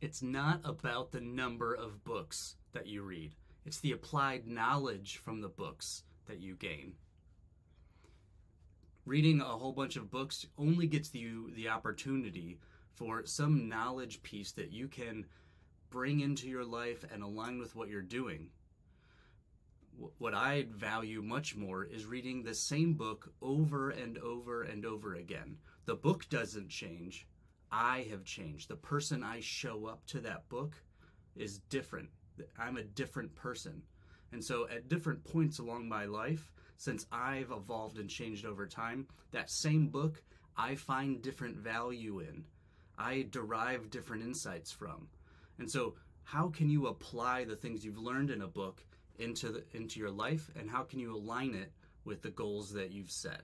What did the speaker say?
It's not about the number of books that you read. It's the applied knowledge from the books that you gain. Reading a whole bunch of books only gets you the opportunity for some knowledge piece that you can bring into your life and align with what you're doing. What I value much more is reading the same book over and over and over again. The book doesn't change. I have changed. The person I show up to that book is different. I'm a different person. And so at different points along my life, since I've evolved and changed over time, that same book I find different value in. I derive different insights from. And so how can you apply the things you've learned in a book into your life, and how can you align it with the goals that you've set?